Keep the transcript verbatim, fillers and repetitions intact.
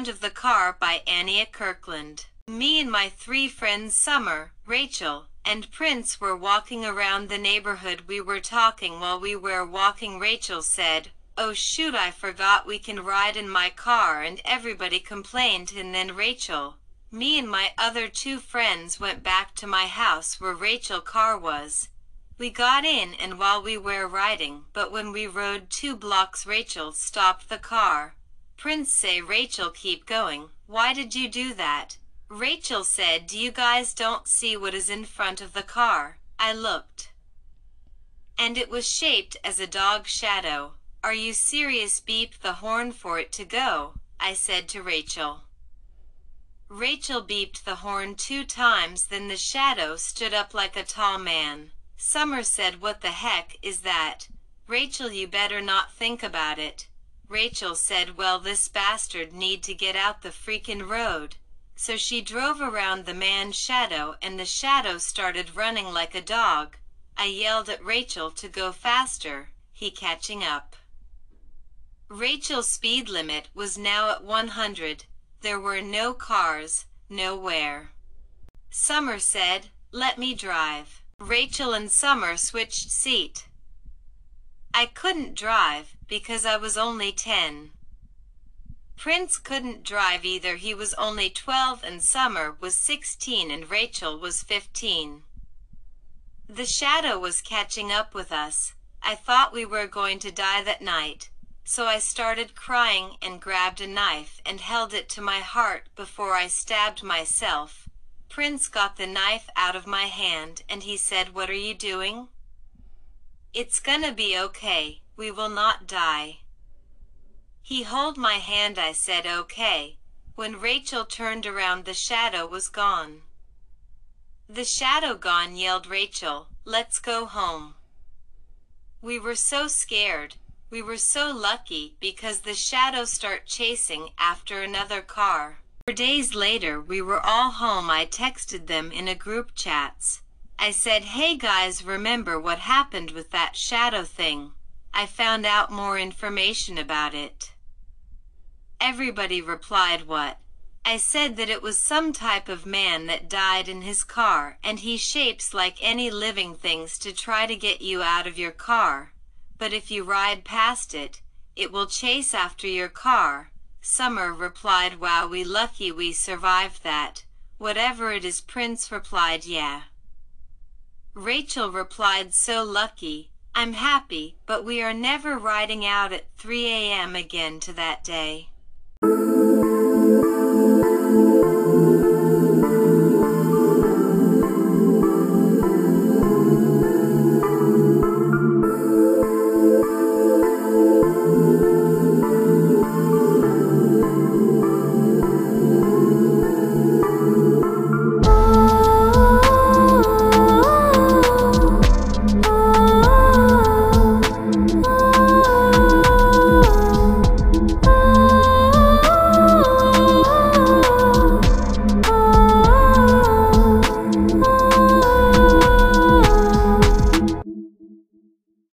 front of the car by Ania Kirkland. Me and my three friends Summer, Rachel, and Prince were walking around the neighborhood. We were talking while we were walking. Rachel said, "Oh shoot, I forgot we can ride in my car," and everybody complained. And then Rachel, me and my other two friends went back to my house where Rachel's car was. We got in and while we were riding, but when we rode two blocks Rachel stopped the car. Prince said, "Rachel, keep going. Why did you do that?" Rachel said, "Do you guys don't see what is in front of the car? I looked, and it was shaped as a dog shadow." "Are you serious? Beep the horn for it to go," I said to Rachel. Rachel beeped the horn two times, then the shadow stood up like a tall man. Summer said, "What the heck is that? Rachel, you better not think about it." Rachel said, "Well, this bastard need to get out the freaking road." So she drove around the man's shadow and the shadow started running like a dog. I yelled at Rachel to go faster, he catching up. Rachel's speed limit was now at one hundred. There were no cars, nowhere. Summer said, "Let me drive." Rachel and Summer switched seat. I couldn't drive because I was only ten. Prince couldn't drive either. He was only twelve and Summer was sixteen and Rachel was fifteen. The shadow was catching up with us. I thought we were going to die that night, so I started crying and grabbed a knife and held it to my heart before I stabbed myself. Prince got the knife out of my hand and he said, "What are you doing? It's gonna be okay. We will not die." He held my hand. I said, "Okay." When Rachel turned around, the shadow was gone. "The shadow gone," yelled Rachel. "Let's go home." We were so scared. We were so lucky because the shadow started chasing after another car. Four days later, we were all home. I texted them in a group chats. I said, "Hey guys, remember what happened with that shadow thing? I found out more information about it." Everybody replied, "What?" I said that it was some type of man that died in his car and he shapes like any living things to try to get you out of your car. But if you ride past it, it will chase after your car. Summer replied, "Wow, we lucky we survived that. Whatever it is." Prince replied, "Yeah." Rachel replied, "So lucky. I'm happy, but we are never riding out at three A M again to that day."